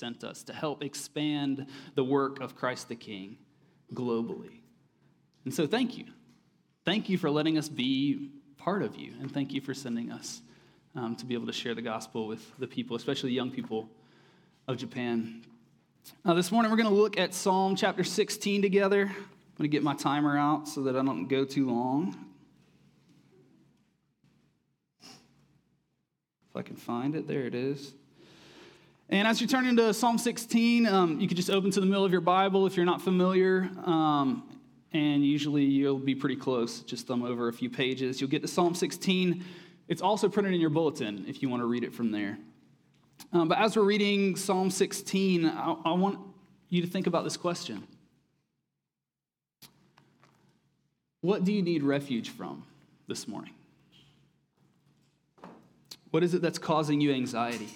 sent us to help expand the work of Christ the King globally. And so thank you. Thank you for letting us be part of you, and thank you for sending us to be able to share the gospel with the people, especially the young people of Japan. This morning we're going to look at Psalm chapter 16 together. I'm going to get my timer out so that I don't go too long. If I can find it, there it is. And as you turn into Psalm 16, you can just open to the middle of your Bible if you're not familiar. And usually you'll be pretty close. Just thumb over a few pages. You'll get to Psalm 16. It's also printed in your bulletin if you want to read it from there. But as we're reading Psalm 16, I want you to think about this question. What do you need refuge from this morning? What is it that's causing you anxiety?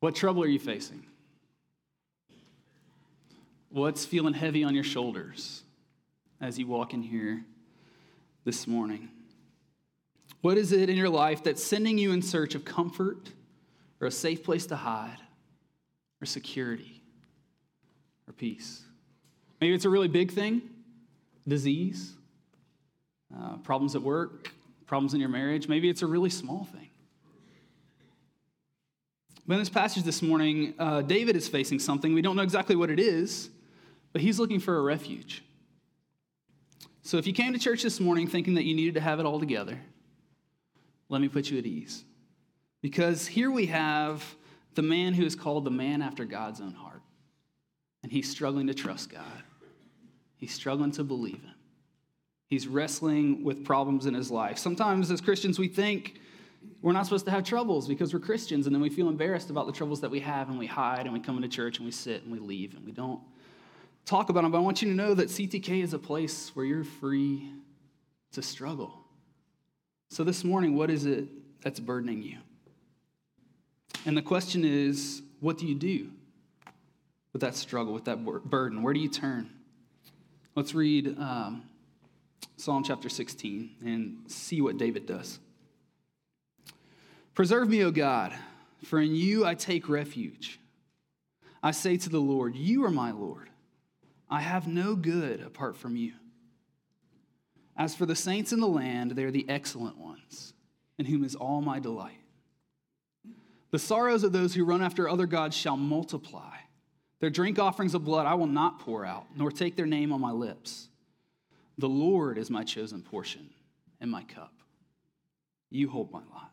What trouble are you facing? What's feeling heavy on your shoulders as you walk in here this morning? What is it in your life that's sending you in search of comfort or a safe place to hide or security or peace? Maybe it's a really big thing, disease, problems at work, problems in your marriage. Maybe it's a really small thing. But in this passage this morning, David is facing something. We don't know exactly what it is, but he's looking for a refuge. So if you came to church this morning thinking that you needed to have it all together, let me put you at ease. Because here we have the man who is called the man after God's own heart. And he's struggling to trust God. He's struggling to believe him. He's wrestling with problems in his life. Sometimes as Christians, we think we're not supposed to have troubles because we're Christians, and then we feel embarrassed about the troubles that we have, and we hide, and we come into church, and we sit, and we leave, and we don't talk about them. But I want you to know that CTK is a place where you're free to struggle. So this morning, what is it that's burdening you? And the question is, what do you do with that struggle, with that burden? Where do you turn? Let's read Psalm chapter 16 and see what David does. Preserve me, O God, for in you I take refuge. I say to the Lord, you are my Lord. I have no good apart from you. As for the saints in the land, they are the excellent ones, in whom is all my delight. The sorrows of those who run after other gods shall multiply. Their drink offerings of blood I will not pour out, nor take their name on my lips. The Lord is my chosen portion and my cup. You hold my lot.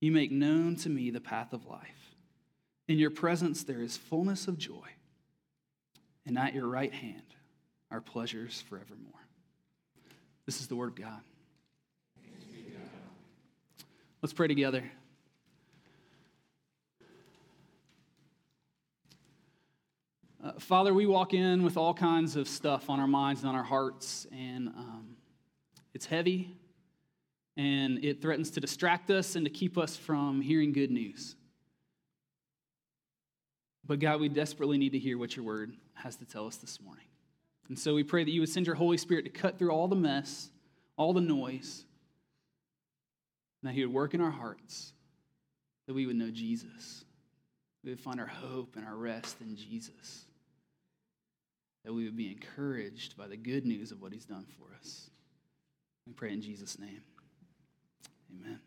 You make known to me the path of life. In your presence there is fullness of joy, and at your right hand are pleasures forevermore. This is the word of God. Thanks be to God. Let's pray together. Father, we walk in with all kinds of stuff on our minds and on our hearts, and it's heavy, and it threatens to distract us and to keep us from hearing good news. But God, we desperately need to hear what your word has to tell us this morning. And so we pray that you would send your Holy Spirit to cut through all the mess, all the noise, and that he would work in our hearts, that we would know Jesus. We would find our hope and our rest in Jesus. That we would be encouraged by the good news of what he's done for us. We pray in Jesus' name. Amen.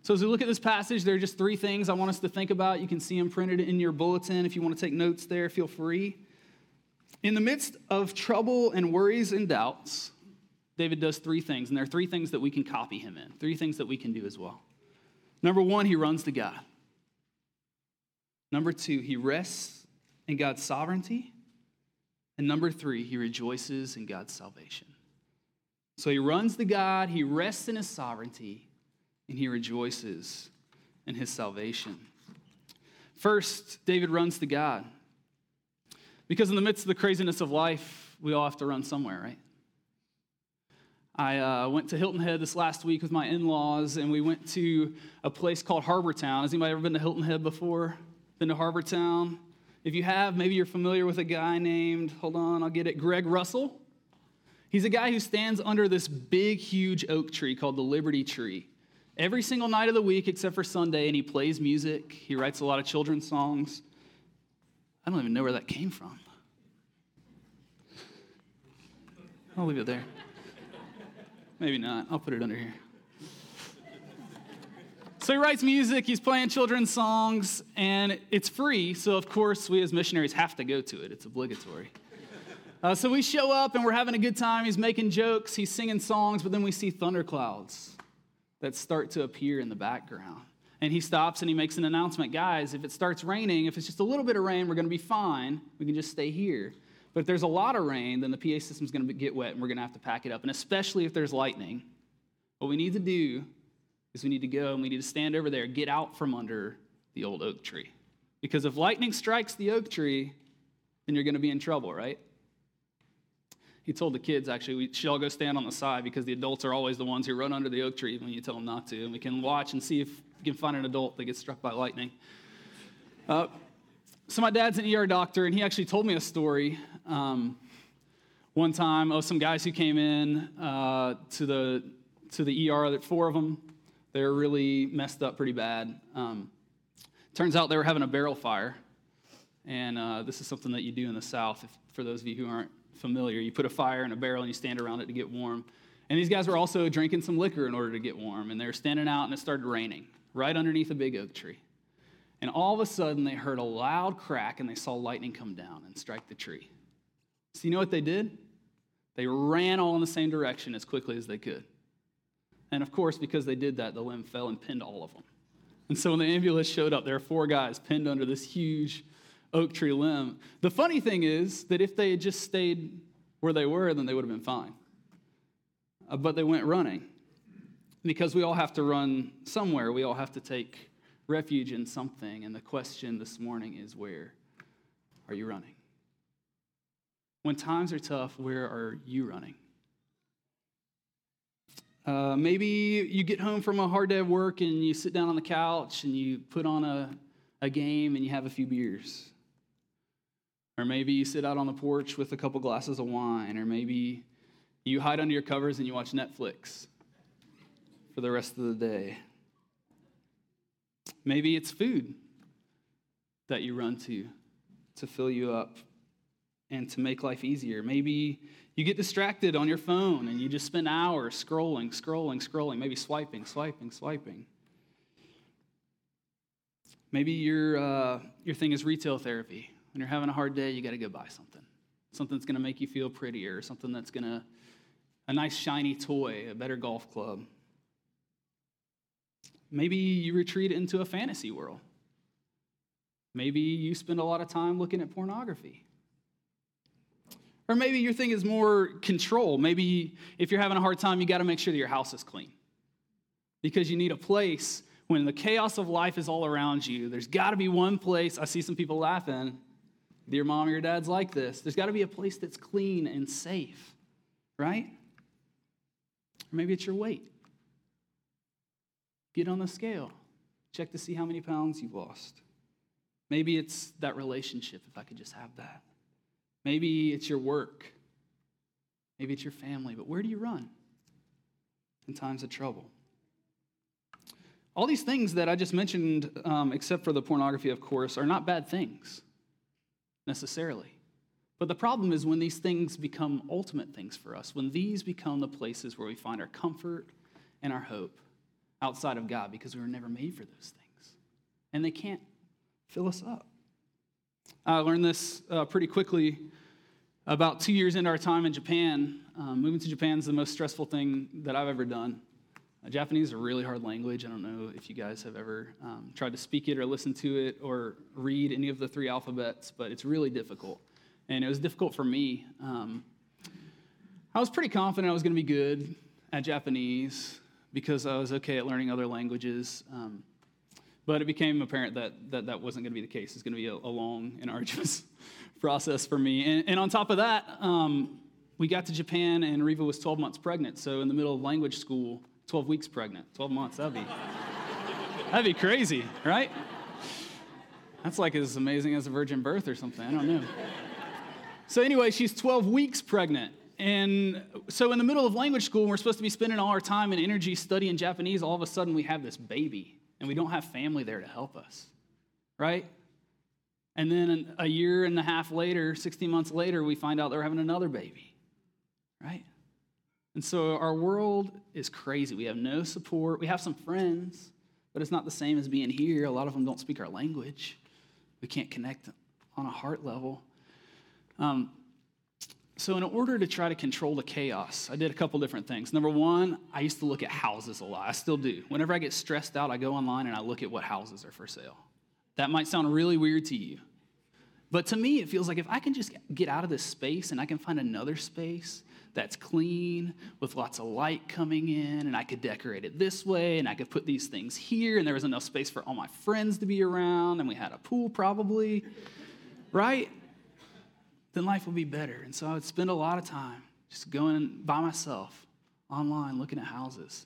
So as we look at this passage, there are just three things I want us to think about. You can see them printed in your bulletin. If you want to take notes there, feel free. In the midst of trouble and worries and doubts, David does three things. And there are three things that we can copy him in. Three things that we can do as well. Number one, he runs to God. Number two, he rests in God's sovereignty. And number three, he rejoices in God's salvation. So he runs to God, he rests in his sovereignty, and he rejoices and his salvation. First, David runs to God. Because in the midst of the craziness of life, we all have to run somewhere, right? I went to Hilton Head this last week with my in-laws, and we went to a place called Harbortown. Has anybody ever been to Hilton Head before? Been to Harbortown? If you have, maybe you're familiar with a guy named, Greg Russell. He's a guy who stands under this big, huge oak tree called the Liberty Tree. Every single night of the week except for Sunday, and he plays music. He writes a lot of children's songs. I don't even know where that came from. I'll leave it there. Maybe not. I'll put it under here. So he writes music, he's playing children's songs, and it's free, so of course we as missionaries have to go to it. It's obligatory. So we show up, and we're having a good time. He's making jokes, he's singing songs, but then we see thunderclouds that start to appear in the background. And he stops, and he makes an announcement. Guys, if it starts raining, if it's just a little bit of rain, we're going to be fine. We can just stay here. But if there's a lot of rain, then the PA system's going to get wet, and we're going to have to pack it up. And especially if there's lightning, what we need to do is we need to go and we need to stand over there, get out from under the old oak tree. Because if lightning strikes the oak tree, then you're going to be in trouble, right? He told the kids, actually, we should all go stand on the side because the adults are always the ones who run under the oak tree when you tell them not to. And we can watch and see if we can find an adult that gets struck by lightning. So my dad's an ER doctor, and he actually told me a story one time of some guys who came in to the ER, that four of them. They were really messed up pretty bad. Turns out they were having a barrel fire. And this is something that you do in the South. For those of you who aren't familiar, you put a fire in a barrel and you stand around it to get warm. And these guys were also drinking some liquor in order to get warm. And they were standing out, and it started raining right underneath a big oak tree. And all of a sudden, they heard a loud crack, and they saw lightning come down and strike the tree. So you know what they did? They ran all in the same direction as quickly as they could. And of course, because they did that, the limb fell and pinned all of them. And so when the ambulance showed up, there were four guys pinned under this huge oak tree limb. The funny thing is that if they had just stayed where they were, then they would have been fine. But they went running. Because we all have to run somewhere. We all have to take refuge in something. And the question this morning is, where are you running? When times are tough, where are you running? Maybe you get home from a hard day of work and you sit down on the couch and you put on a game and you have a few beers. Or maybe you sit out on the porch with a couple glasses of wine. Or maybe you hide under your covers and you watch Netflix for the rest of the day. Maybe it's food that you run to fill you up and to make life easier. Maybe you get distracted on your phone, and you just spend hours scrolling, maybe swiping. Maybe your thing is retail therapy. When you're having a hard day, you got to go buy something that's going to make you feel prettier, something that's going to, a nice shiny toy, a better golf club. Maybe you retreat into a fantasy world. Maybe you spend a lot of time looking at pornography. Or maybe your thing is more control. Maybe if you're having a hard time, you got to make sure that your house is clean. Because you need a place when the chaos of life is all around you. There's got to be one place. I see some people laughing. Your mom or your dad's like this. There's got to be a place that's clean and safe, right? Or maybe it's your weight. Get on the scale. Check to see how many pounds you've lost. Maybe it's that relationship, if I could just have that. Maybe it's your work. Maybe it's your family. But where do you run in times of trouble? All these things that I just mentioned, except for the pornography, of course, are not bad things necessarily. But the problem is when these things become ultimate things for us, when these become the places where we find our comfort and our hope outside of God, because we were never made for those things. And they can't fill us up. I learned this pretty quickly about 2 years into our time in Japan. Moving to Japan is the most stressful thing that I've ever done. Japanese is a really hard language. I don't know if you guys have ever tried to speak it or listen to it or read any of the three alphabets, but it's really difficult. And it was difficult for me. I was pretty confident I was going to be good at Japanese because I was okay at learning other languages. But it became apparent that wasn't going to be the case. It's going to be a long and arduous process for me. And on top of that, we got to Japan, and Reva was 12 months pregnant. So in the middle of language school, 12 weeks pregnant, 12 months, that'd be crazy, right? That's like as amazing as a virgin birth or something. I don't know. So anyway, she's 12 weeks pregnant. And so in the middle of language school, we're supposed to be spending all our time and energy studying Japanese. All of a sudden, we have this baby, and we don't have family there to help us, right? And then a year and a half later, 16 months later, we find out they're having another baby, right? And so our world is crazy. We have no support. We have some friends, but it's not the same as being here. A lot of them don't speak our language. We can't connect on a heart level. So in order to try to control the chaos, I did a couple different things. Number one, I used to look at houses a lot. I still do. Whenever I get stressed out, I go online and I look at what houses are for sale. That might sound really weird to you. But to me, it feels like if I can just get out of this space and I can find another space that's clean with lots of light coming in, and I could decorate it this way, and I could put these things here, and there was enough space for all my friends to be around, and we had a pool probably, right? Then life would be better. And so I would spend a lot of time just going by myself online looking at houses.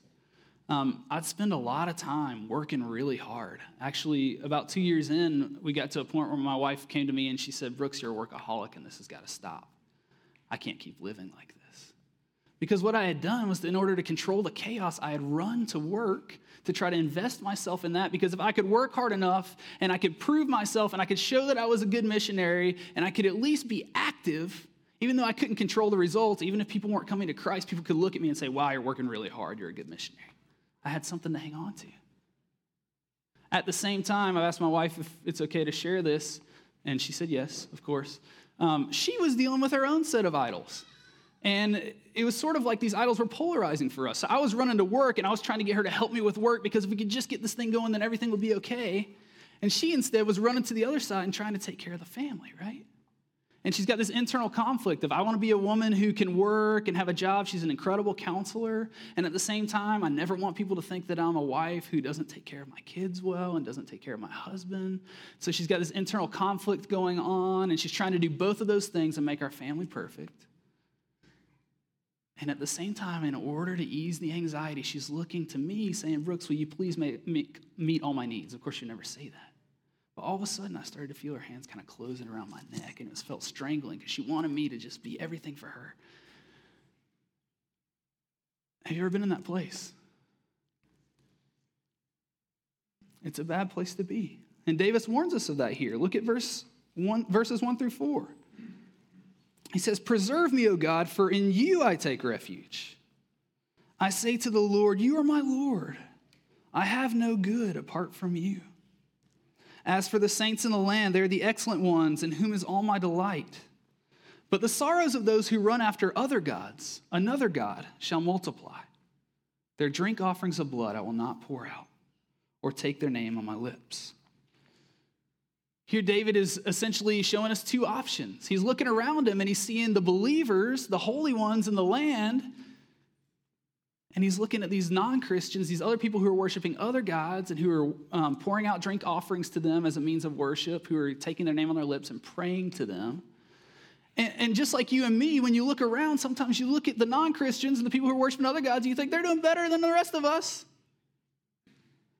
I'd spend a lot of time working really hard. Actually, about 2 years in, we got to a point where my wife came to me and she said, "Brooks, you're a workaholic and this has got to stop. I can't keep living like this." Because what I had done was, in order to control the chaos, I had run to work to try to invest myself in that, because if I could work hard enough and I could prove myself and I could show that I was a good missionary and I could at least be active, even though I couldn't control the results, even if people weren't coming to Christ, people could look at me and say, "Wow, you're working really hard. You're a good missionary." I had something to hang on to. At the same time, I've asked my wife if it's okay to share this, and she said yes, of course. She was dealing with her own set of idols. And it was sort of like these idols were polarizing for us. So I was running to work, and I was trying to get her to help me with work, because if we could just get this thing going, then everything would be okay. And she instead was running to the other side and trying to take care of the family, right? And she's got this internal conflict of, I want to be a woman who can work and have a job. She's an incredible counselor. And at the same time, I never want people to think that I'm a wife who doesn't take care of my kids well and doesn't take care of my husband. So she's got this internal conflict going on, and she's trying to do both of those things and make our family perfect. And at the same time, in order to ease the anxiety, she's looking to me saying, "Brooks, will you please meet all my needs?" Of course, you never say that. But all of a sudden, I started to feel her hands kind of closing around my neck, and it felt strangling, because she wanted me to just be everything for her. Have you ever been in that place? It's a bad place to be. And Davis warns us of that here. Look at verses 1 through 4. He says, "Preserve me, O God, for in you I take refuge. I say to the Lord, you are my Lord. I have no good apart from you. As for the saints in the land, they are the excellent ones, in whom is all my delight. But the sorrows of those who run after other gods, another God shall multiply. Their drink offerings of blood I will not pour out, or take their name on my lips." Here David is essentially showing us two options. He's looking around him and he's seeing the believers, the holy ones in the land, and he's looking at these non-Christians, these other people who are worshiping other gods and who are pouring out drink offerings to them as a means of worship, who are taking their name on their lips and praying to them. And just like you and me, when you look around, sometimes you look at the non-Christians and the people who are worshiping other gods, and you think they're doing better than the rest of us.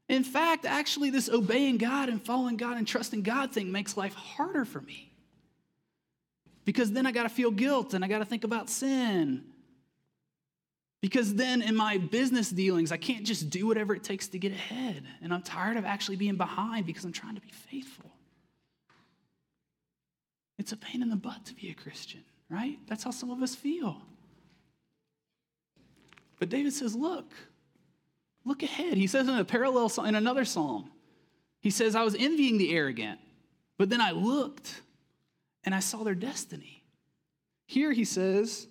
In fact, actually, this obeying God and following God and trusting God thing makes life harder for me. Because then I got to feel guilt and I got to think about sin. Because then in my business dealings, I can't just do whatever it takes to get ahead. And I'm tired of actually being behind because I'm trying to be faithful. It's a pain in the butt to be a Christian, right? That's how some of us feel. But David says, look ahead. He says in a parallel psalm, in another psalm, he says, "I was envying the arrogant, but then I looked and I saw their destiny." Here he says,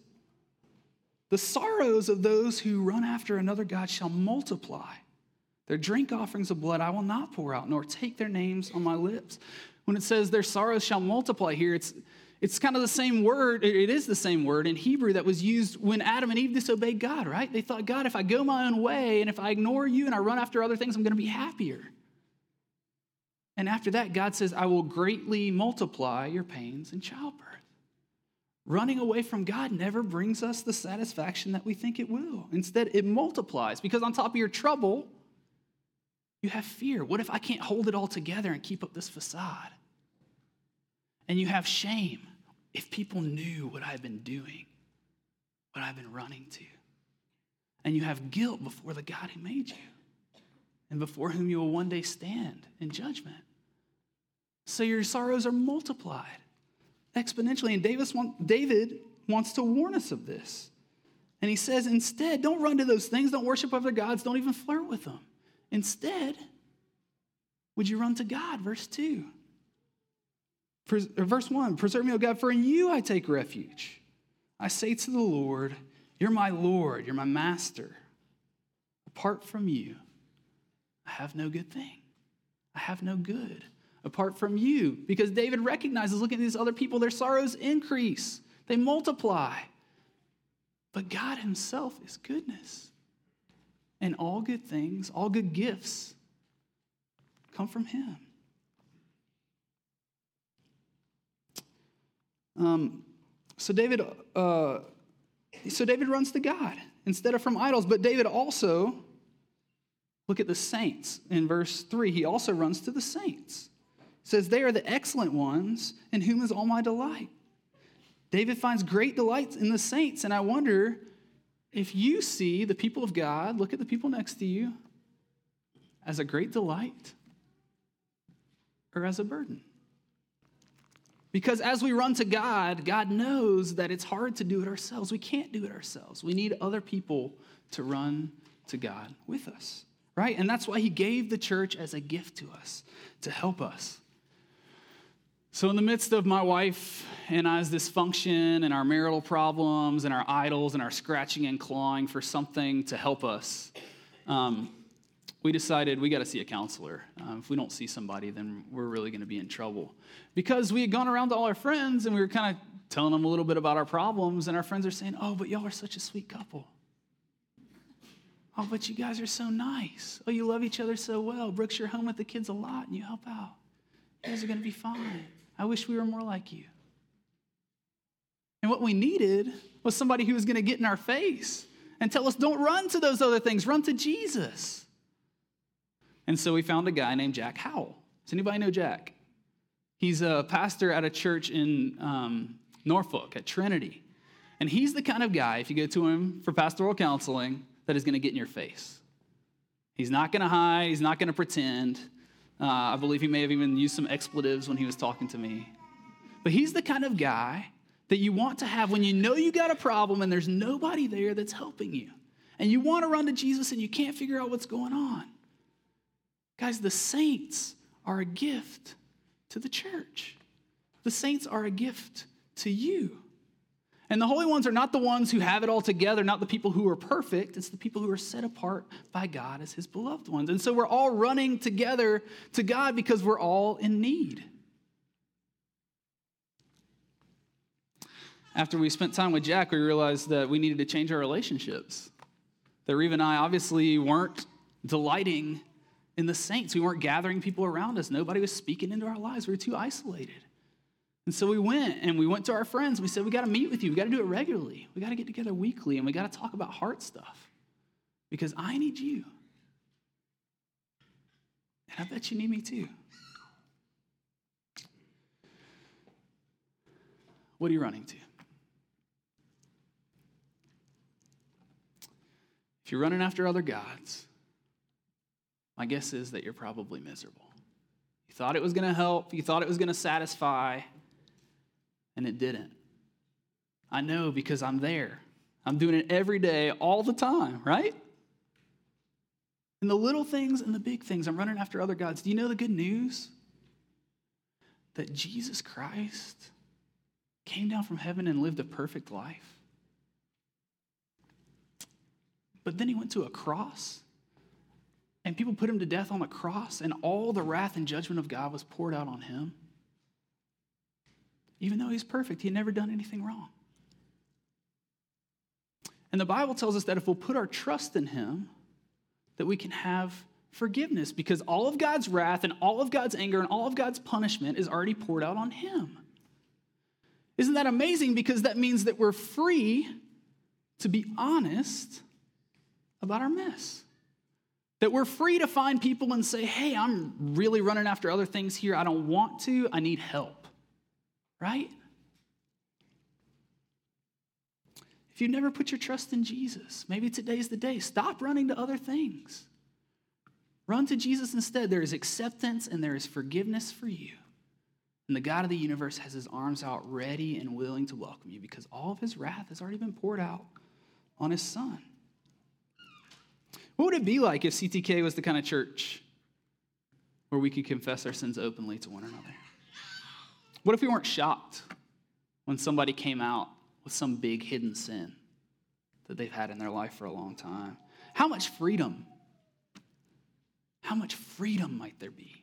"The sorrows of those who run after another God shall multiply. Their drink offerings of blood I will not pour out, nor take their names on my lips." When it says their sorrows shall multiply here, it's kind of the same word. It is the same word in Hebrew that was used when Adam and Eve disobeyed God, right? They thought, "God, if I go my own way and if I ignore you and I run after other things, I'm going to be happier." And after that, God says, I will greatly multiply your pains in childbirth. Running away from God never brings us the satisfaction that we think it will. Instead, it multiplies, because on top of your trouble, you have fear. What if I can't hold it all together and keep up this facade? And you have shame. If people knew what I've been doing, what I've been running to. And you have guilt before the God who made you and before whom you will one day stand in judgment. So your sorrows are multiplied exponentially. And David wants to warn us of this. And he says, instead, don't run to those things. Don't worship other gods. Don't even flirt with them. Instead, would you run to God? Verse 2. Verse 1, preserve me, O God, for in you I take refuge. I say to the Lord, you're my Lord, you're my master. Apart from you, I have no good thing. I have no good apart from you. Because David recognizes, looking at these other people, their sorrows increase. They multiply. But God himself is goodness. And all good things, all good gifts come from him. So David runs to God instead of from idols. But David also, look at the saints in verse 3. He also runs to the saints. It says, they are the excellent ones in whom is all my delight. David finds great delight in the saints. And I wonder if you see the people of God, look at the people next to you, as a great delight or as a burden. Because as we run to God, God knows that it's hard to do it ourselves. We can't do it ourselves. We need other people to run to God with us, right? And that's why he gave the church as a gift to us, to help us. So in the midst of my wife and I's dysfunction and our marital problems and our idols and our scratching and clawing for something to help us, we decided we got to see a counselor. If we don't see somebody, then we're really going to be in trouble. Because we had gone around to all our friends, and we were kind of telling them a little bit about our problems, and our friends are saying, oh, but y'all are such a sweet couple. Oh, but you guys are so nice. Oh, you love each other so well. Brooks, you're home with the kids a lot, and you help out. You guys are going to be fine. I wish we were more like you. And what we needed was somebody who was going to get in our face and tell us, don't run to those other things. Run to Jesus. And so we found a guy named Jack Howell. Does anybody know Jack? He's a pastor at a church in Norfolk at Trinity. And he's the kind of guy, if you go to him for pastoral counseling, that is going to get in your face. He's not going to hide. He's not going to pretend. I believe he may have even used some expletives when he was talking to me. But he's the kind of guy that you want to have when you know you got a problem and there's nobody there that's helping you. And you want to run to Jesus and you can't figure out what's going on. Guys, the saints are a gift to the church. The saints are a gift to you. And the holy ones are not the ones who have it all together, not the people who are perfect. It's the people who are set apart by God as his beloved ones. And so we're all running together to God because we're all in need. After we spent time with Jack, we realized that we needed to change our relationships. That Reva and I obviously weren't delighting in the saints. We weren't gathering people around us. Nobody was speaking into our lives. We were too isolated. And so we went to our friends. And we said, we got to meet with you. We got to do it regularly. We got to get together weekly. And we got to talk about heart stuff. Because I need you. And I bet you need me too. What are you running to? If you're running after other gods, my guess is that you're probably miserable. You thought it was going to help. You thought it was going to satisfy. And it didn't. I know because I'm there. I'm doing it every day, all the time, right? In the little things and the big things, I'm running after other gods. Do you know the good news? That Jesus Christ came down from heaven and lived a perfect life. But then he went to a cross. And people put him to death on the cross, and all the wrath and judgment of God was poured out on him. Even though he's perfect, he had never done anything wrong. And the Bible tells us that if we'll put our trust in him, that we can have forgiveness because all of God's wrath and all of God's anger and all of God's punishment is already poured out on him. Isn't that amazing? Because that means that we're free to be honest about our mess. That we're free to find people and say, hey, I'm really running after other things here. I don't want to. I need help. Right? If you've never put your trust in Jesus, maybe today's the day. Stop running to other things. Run to Jesus instead. There is acceptance and there is forgiveness for you. And the God of the universe has his arms out ready and willing to welcome you because all of his wrath has already been poured out on his son. What would it be like if CTK was the kind of church where we could confess our sins openly to one another? What if we weren't shocked when somebody came out with some big hidden sin that they've had in their life for a long time? How much freedom might there be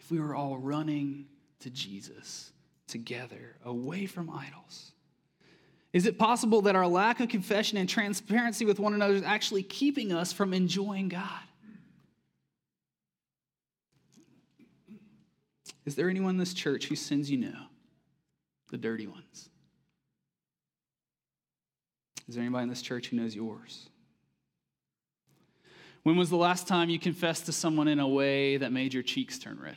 if we were all running to Jesus together, away from idols? Is it possible that our lack of confession and transparency with one another is actually keeping us from enjoying God? Is there anyone in this church whose sins you know? The dirty ones. Is there anybody in this church who knows yours? When was the last time you confessed to someone in a way that made your cheeks turn red?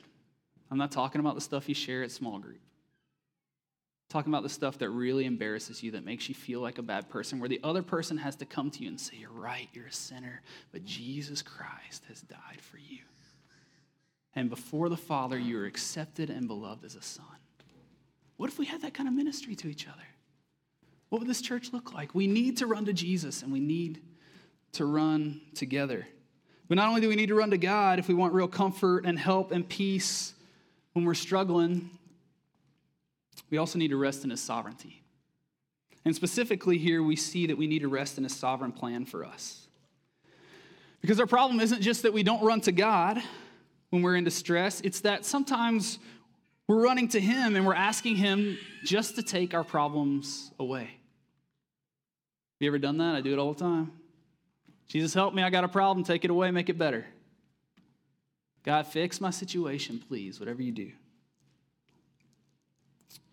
I'm not talking about the stuff you share at small group. I'm talking about the stuff that really embarrasses you, that makes you feel like a bad person, where the other person has to come to you and say, you're right, you're a sinner, but Jesus Christ has died for you. And before the Father, you are accepted and beloved as a son. What if we had that kind of ministry to each other? What would this church look like? We need to run to Jesus, and we need to run together. But not only do we need to run to God if we want real comfort and help and peace when we're struggling, we also need to rest in his sovereignty. And specifically here, we see that we need to rest in his sovereign plan for us. Because our problem isn't just that we don't run to God when we're in distress. It's that sometimes we're running to him and we're asking him just to take our problems away. Have you ever done that? I do it all the time. Jesus, help me. I got a problem. Take it away. Make it better. God, fix my situation, please, whatever you do.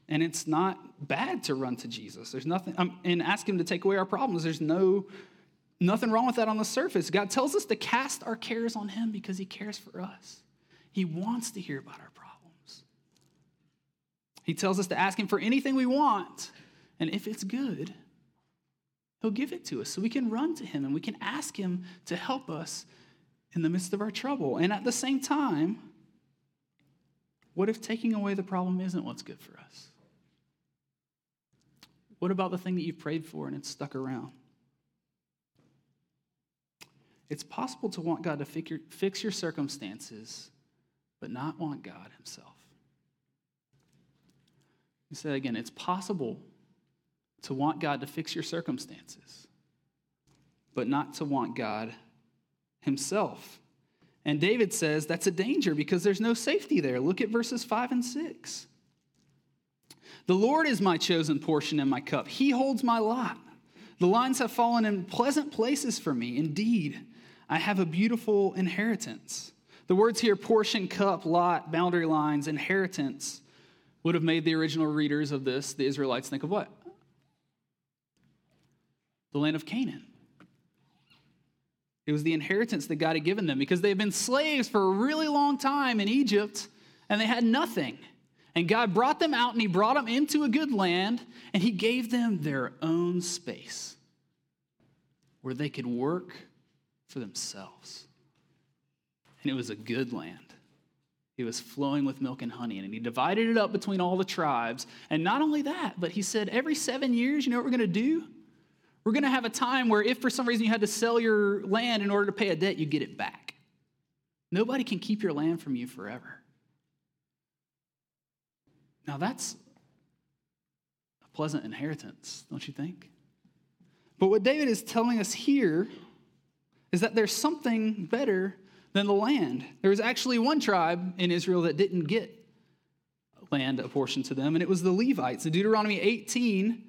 And it's not bad to run to Jesus. There's nothing, and ask him to take away our problems. There's nothing wrong with that on the surface. God tells us to cast our cares on him because he cares for us. He wants to hear about our problems. He tells us to ask him for anything we want, and if it's good, he'll give it to us so we can run to him and we can ask him to help us in the midst of our trouble. And at the same time, what if taking away the problem isn't what's good for us? What about the thing that you prayed for and it's stuck around? It's possible to want God to fix your circumstances, but not want God himself. You say that again, it's possible to want God to fix your circumstances, but not to want God himself. And David says that's a danger because there's no safety there. Look at verses 5 and 6. The Lord is my chosen portion and my cup. He holds my lot. The lines have fallen in pleasant places for me. Indeed, I have a beautiful inheritance. The words here, portion, cup, lot, boundary lines, inheritance, would have made the original readers of this, the Israelites, think of what? The land of Canaan. It was the inheritance that God had given them because they had been slaves for a really long time in Egypt and they had nothing. And God brought them out and he brought them into a good land and he gave them their own space where they could work for themselves. And it was a good land. It was flowing with milk and honey, and he divided it up between all the tribes. And not only that, but he said, every 7 years, you know what we're going to do? We're going to have a time where if for some reason you had to sell your land in order to pay a debt, you get it back. Nobody can keep your land from you forever. Now that's a pleasant inheritance, don't you think? But what David is telling us here is that there's something better than the land. There was actually one tribe in Israel that didn't get land apportioned to them, and it was the Levites. In Deuteronomy 18,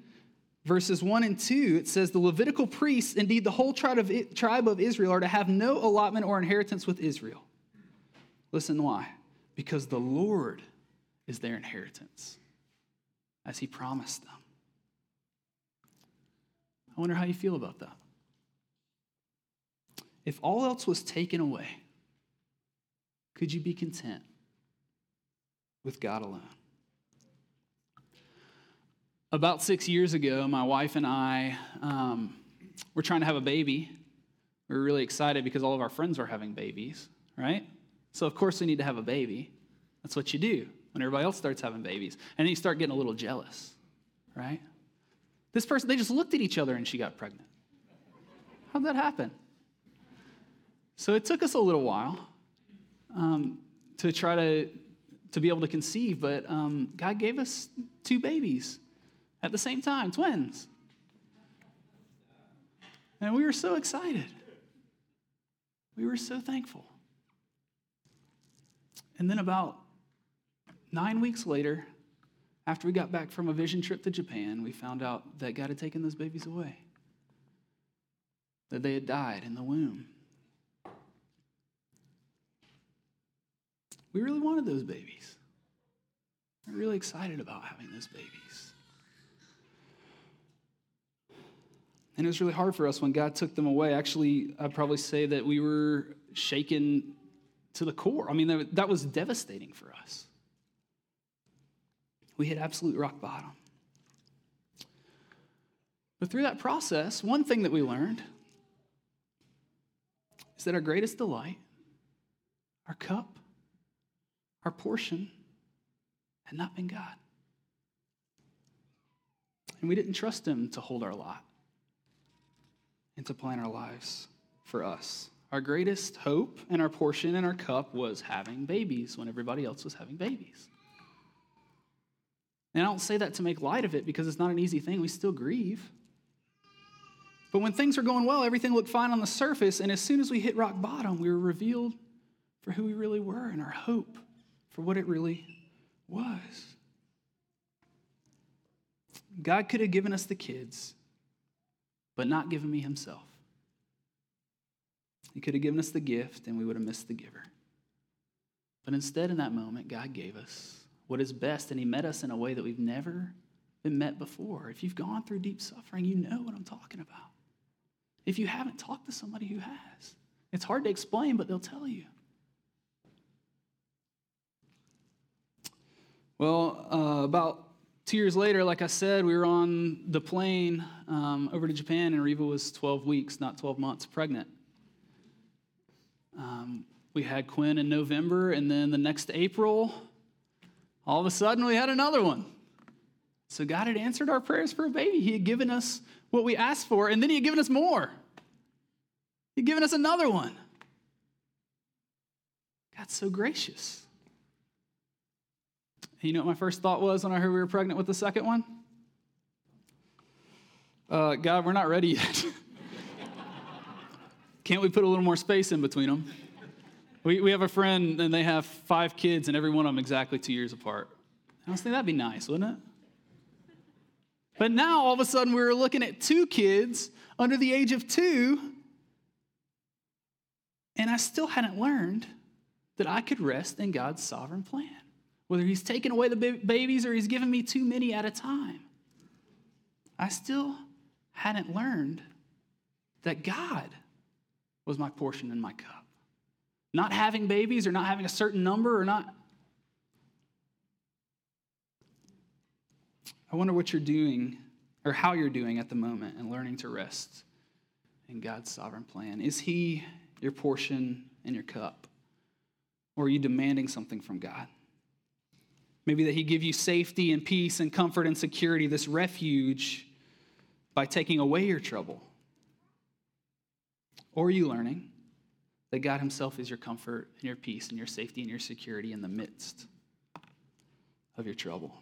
Verses 1 and 2, it says, the Levitical priests, indeed the whole tribe of Israel, are to have no allotment or inheritance with Israel. Listen, why? Because the Lord is their inheritance, as he promised them. I wonder how you feel about that. If all else was taken away, could you be content with God alone? About 6 years ago, my wife and I were trying to have a baby. We were really excited because all of our friends were having babies, right? So, of course, we need to have a baby. That's what you do when everybody else starts having babies. And then you start getting a little jealous, right? This person, they just looked at each other and she got pregnant. How'd that happen? So it took us a little while to try to be able to conceive, but God gave us two babies. At the same time, twins. And we were so excited. We were so thankful. And then about 9 weeks later, after we got back from a vision trip to Japan, we found out that God had taken those babies away. That they had died in the womb. We really wanted those babies. We're really excited about having those babies. And it was really hard for us when God took them away. Actually, I'd probably say that we were shaken to the core. I mean, that was devastating for us. We hit absolute rock bottom. But through that process, one thing that we learned is that our greatest delight, our cup, our portion, had not been God. And we didn't trust him to hold our lot and to plan our lives for us. Our greatest hope and our portion and our cup was having babies when everybody else was having babies. And I don't say that to make light of it because it's not an easy thing. We still grieve. But when things were going well, everything looked fine on the surface, and as soon as we hit rock bottom, we were revealed for who we really were and our hope for what it really was. God could have given us the kids, but not given me himself. He could have given us the gift and we would have missed the giver. But instead, in that moment, God gave us what is best, and he met us in a way that we've never been met before. If you've gone through deep suffering, you know what I'm talking about. If you haven't, talked to somebody who has. It's hard to explain, but they'll tell you. Well, about 2 years later, like I said, we were on the plane over to Japan, and Reva was 12 weeks, not 12 months, pregnant. We had Quinn in November, and then the next April, all of a sudden, we had another one. So God had answered our prayers for a baby. He had given us what we asked for, and then he had given us more. He had given us another one. God's so gracious. You know what my first thought was when I heard we were pregnant with the second one? God, we're not ready yet. Can't we put a little more space in between them? We have a friend, and they have 5 kids, and every one of them exactly 2 years apart. I was thinking that'd be nice, wouldn't it? But now, all of a sudden, we were looking at 2 kids under the age of 2, and I still hadn't learned that I could rest in God's sovereign plan. Whether he's taken away the babies or he's given me too many at a time, I still hadn't learned that God was my portion and my cup. Not having babies or not having a certain number or not. I wonder what you're doing or how you're doing at the moment and learning to rest in God's sovereign plan. Is he your portion and your cup? Or are you demanding something from God? Maybe that he give you safety and peace and comfort and security, this refuge, by taking away your trouble. Or are you learning that God himself is your comfort and your peace and your safety and your security in the midst of your trouble?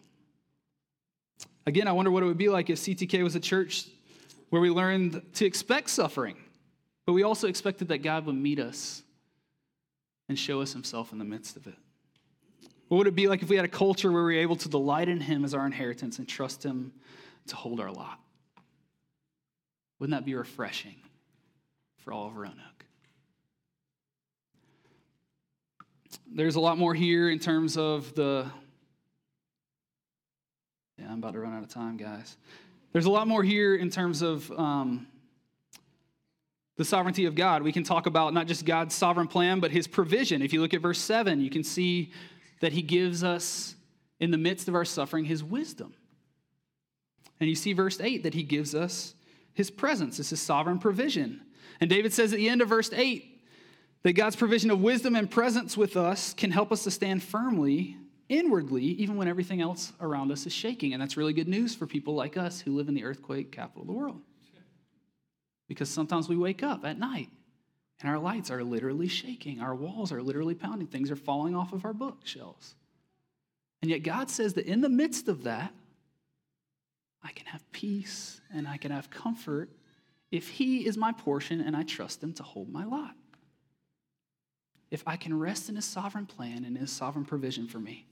Again, I wonder what it would be like if CTK was a church where we learned to expect suffering, but we also expected that God would meet us and show us himself in the midst of it. What would it be like if we had a culture where we were able to delight in him as our inheritance and trust him to hold our lot? Wouldn't that be refreshing for all of Roanoke? There's a lot more here in terms of the... Yeah, I'm about to run out of time, guys. There's a lot more here in terms of the sovereignty of God. We can talk about not just God's sovereign plan, but his provision. If you look at verse 7, you can see that he gives us, in the midst of our suffering, his wisdom. And you see verse 8, that he gives us his presence. It's his sovereign provision. And David says at the end of verse 8, that God's provision of wisdom and presence with us can help us to stand firmly inwardly, even when everything else around us is shaking. And that's really good news for people like us who live in the earthquake capital of the world. Because sometimes we wake up at night and our lights are literally shaking. Our walls are literally pounding. Things are falling off of our bookshelves. And yet God says that in the midst of that, I can have peace and I can have comfort if he is my portion and I trust him to hold my lot. If I can rest in his sovereign plan and his sovereign provision for me.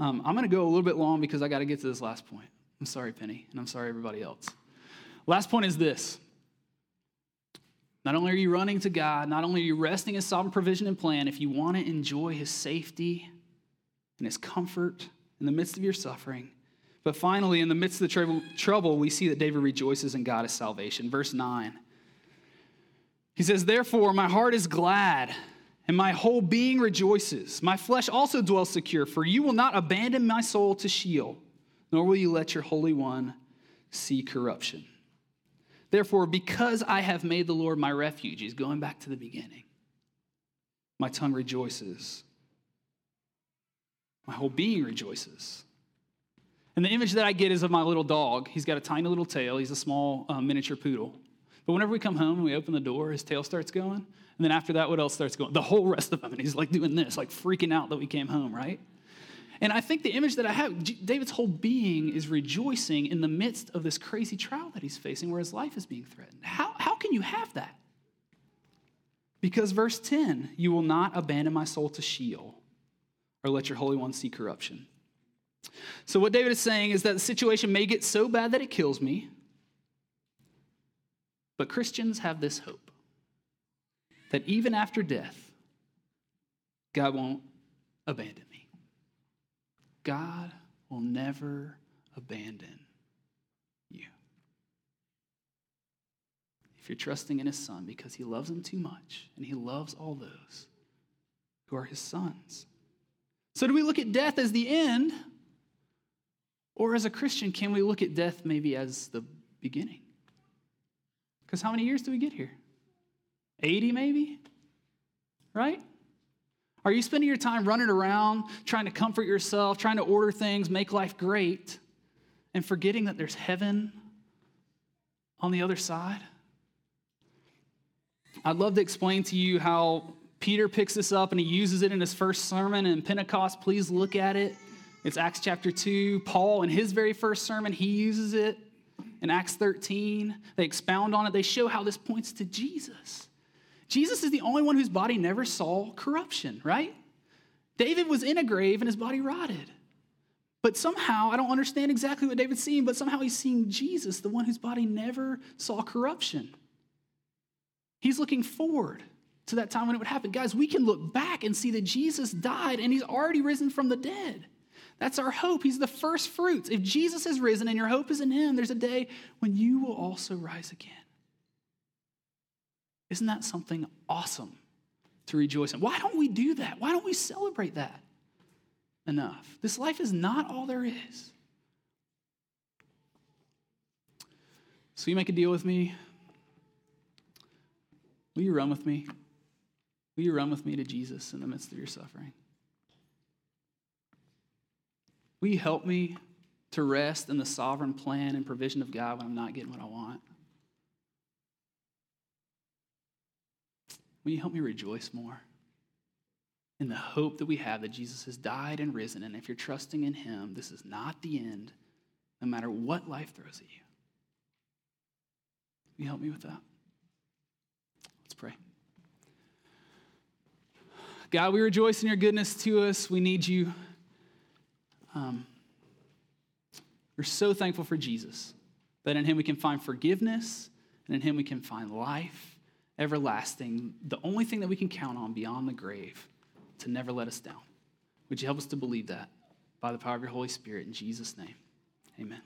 I'm going to go a little bit long because I got to get to this last point. I'm sorry, Penny, and I'm sorry, everybody else. Last point is this. Not only are you running to God, not only are you resting his sovereign provision and plan, if you want to enjoy his safety and his comfort in the midst of your suffering. But finally, in the midst of the trouble, we see that David rejoices in God as salvation. Verse 9, he says, "Therefore, my heart is glad, and my whole being rejoices. My flesh also dwells secure, for you will not abandon my soul to Sheol, nor will you let your Holy One see corruption. Therefore, because I have made the Lord my refuge," he's going back to the beginning, "my tongue rejoices. My whole being rejoices." And the image that I get is of my little dog. He's got a tiny little tail. He's a small miniature poodle. But whenever we come home and we open the door, his tail starts going. And then after that, what else starts going? The whole rest of him. And he's like doing this, like freaking out that we came home, right? And I think the image that I have, David's whole being is rejoicing in the midst of this crazy trial that he's facing where his life is being threatened. How can you have that? Because verse 10, "You will not abandon my soul to Sheol or let your Holy One see corruption." So what David is saying is that the situation may get so bad that it kills me, but Christians have this hope that even after death, God won't abandon me. God will never abandon you. If you're trusting in his son, because he loves him too much, and he loves all those who are his sons. So do we look at death as the end? Or as a Christian, can we look at death maybe as the beginning? Because how many years do we get here? 80 maybe? Right? Are you spending your time running around, trying to comfort yourself, trying to order things, make life great, and forgetting that there's heaven on the other side? I'd love to explain to you how Peter picks this up and he uses it in his first sermon in Pentecost. Please look at it. It's Acts chapter 2. Paul, in his very first sermon, he uses it. In Acts 13, they expound on it. They show how this points to Jesus. Jesus is the only one whose body never saw corruption, right? David was in a grave and his body rotted. But somehow, I don't understand exactly what David's seeing, but somehow he's seeing Jesus, the one whose body never saw corruption. He's looking forward to that time when it would happen. Guys, we can look back and see that Jesus died and he's already risen from the dead. That's our hope. He's the first fruits. If Jesus has risen and your hope is in him, there's a day when you will also rise again. Isn't that something awesome to rejoice in? Why don't we do that? Why don't we celebrate that enough? This life is not all there is. So you make a deal with me. Will you run with me? Will you run with me to Jesus in the midst of your suffering? Will you help me to rest in the sovereign plan and provision of God when I'm not getting what I want? Will you help me rejoice more in the hope that we have that Jesus has died and risen, and if you're trusting in him, this is not the end, no matter what life throws at you? Will you help me with that? Let's pray. God, we rejoice in your goodness to us. We need you. We're so thankful for Jesus, that in him we can find forgiveness And in him we can find life everlasting, the only thing that we can count on beyond the grave to never let us down. Would you help us to believe that by the power of your Holy Spirit in Jesus' name? Amen.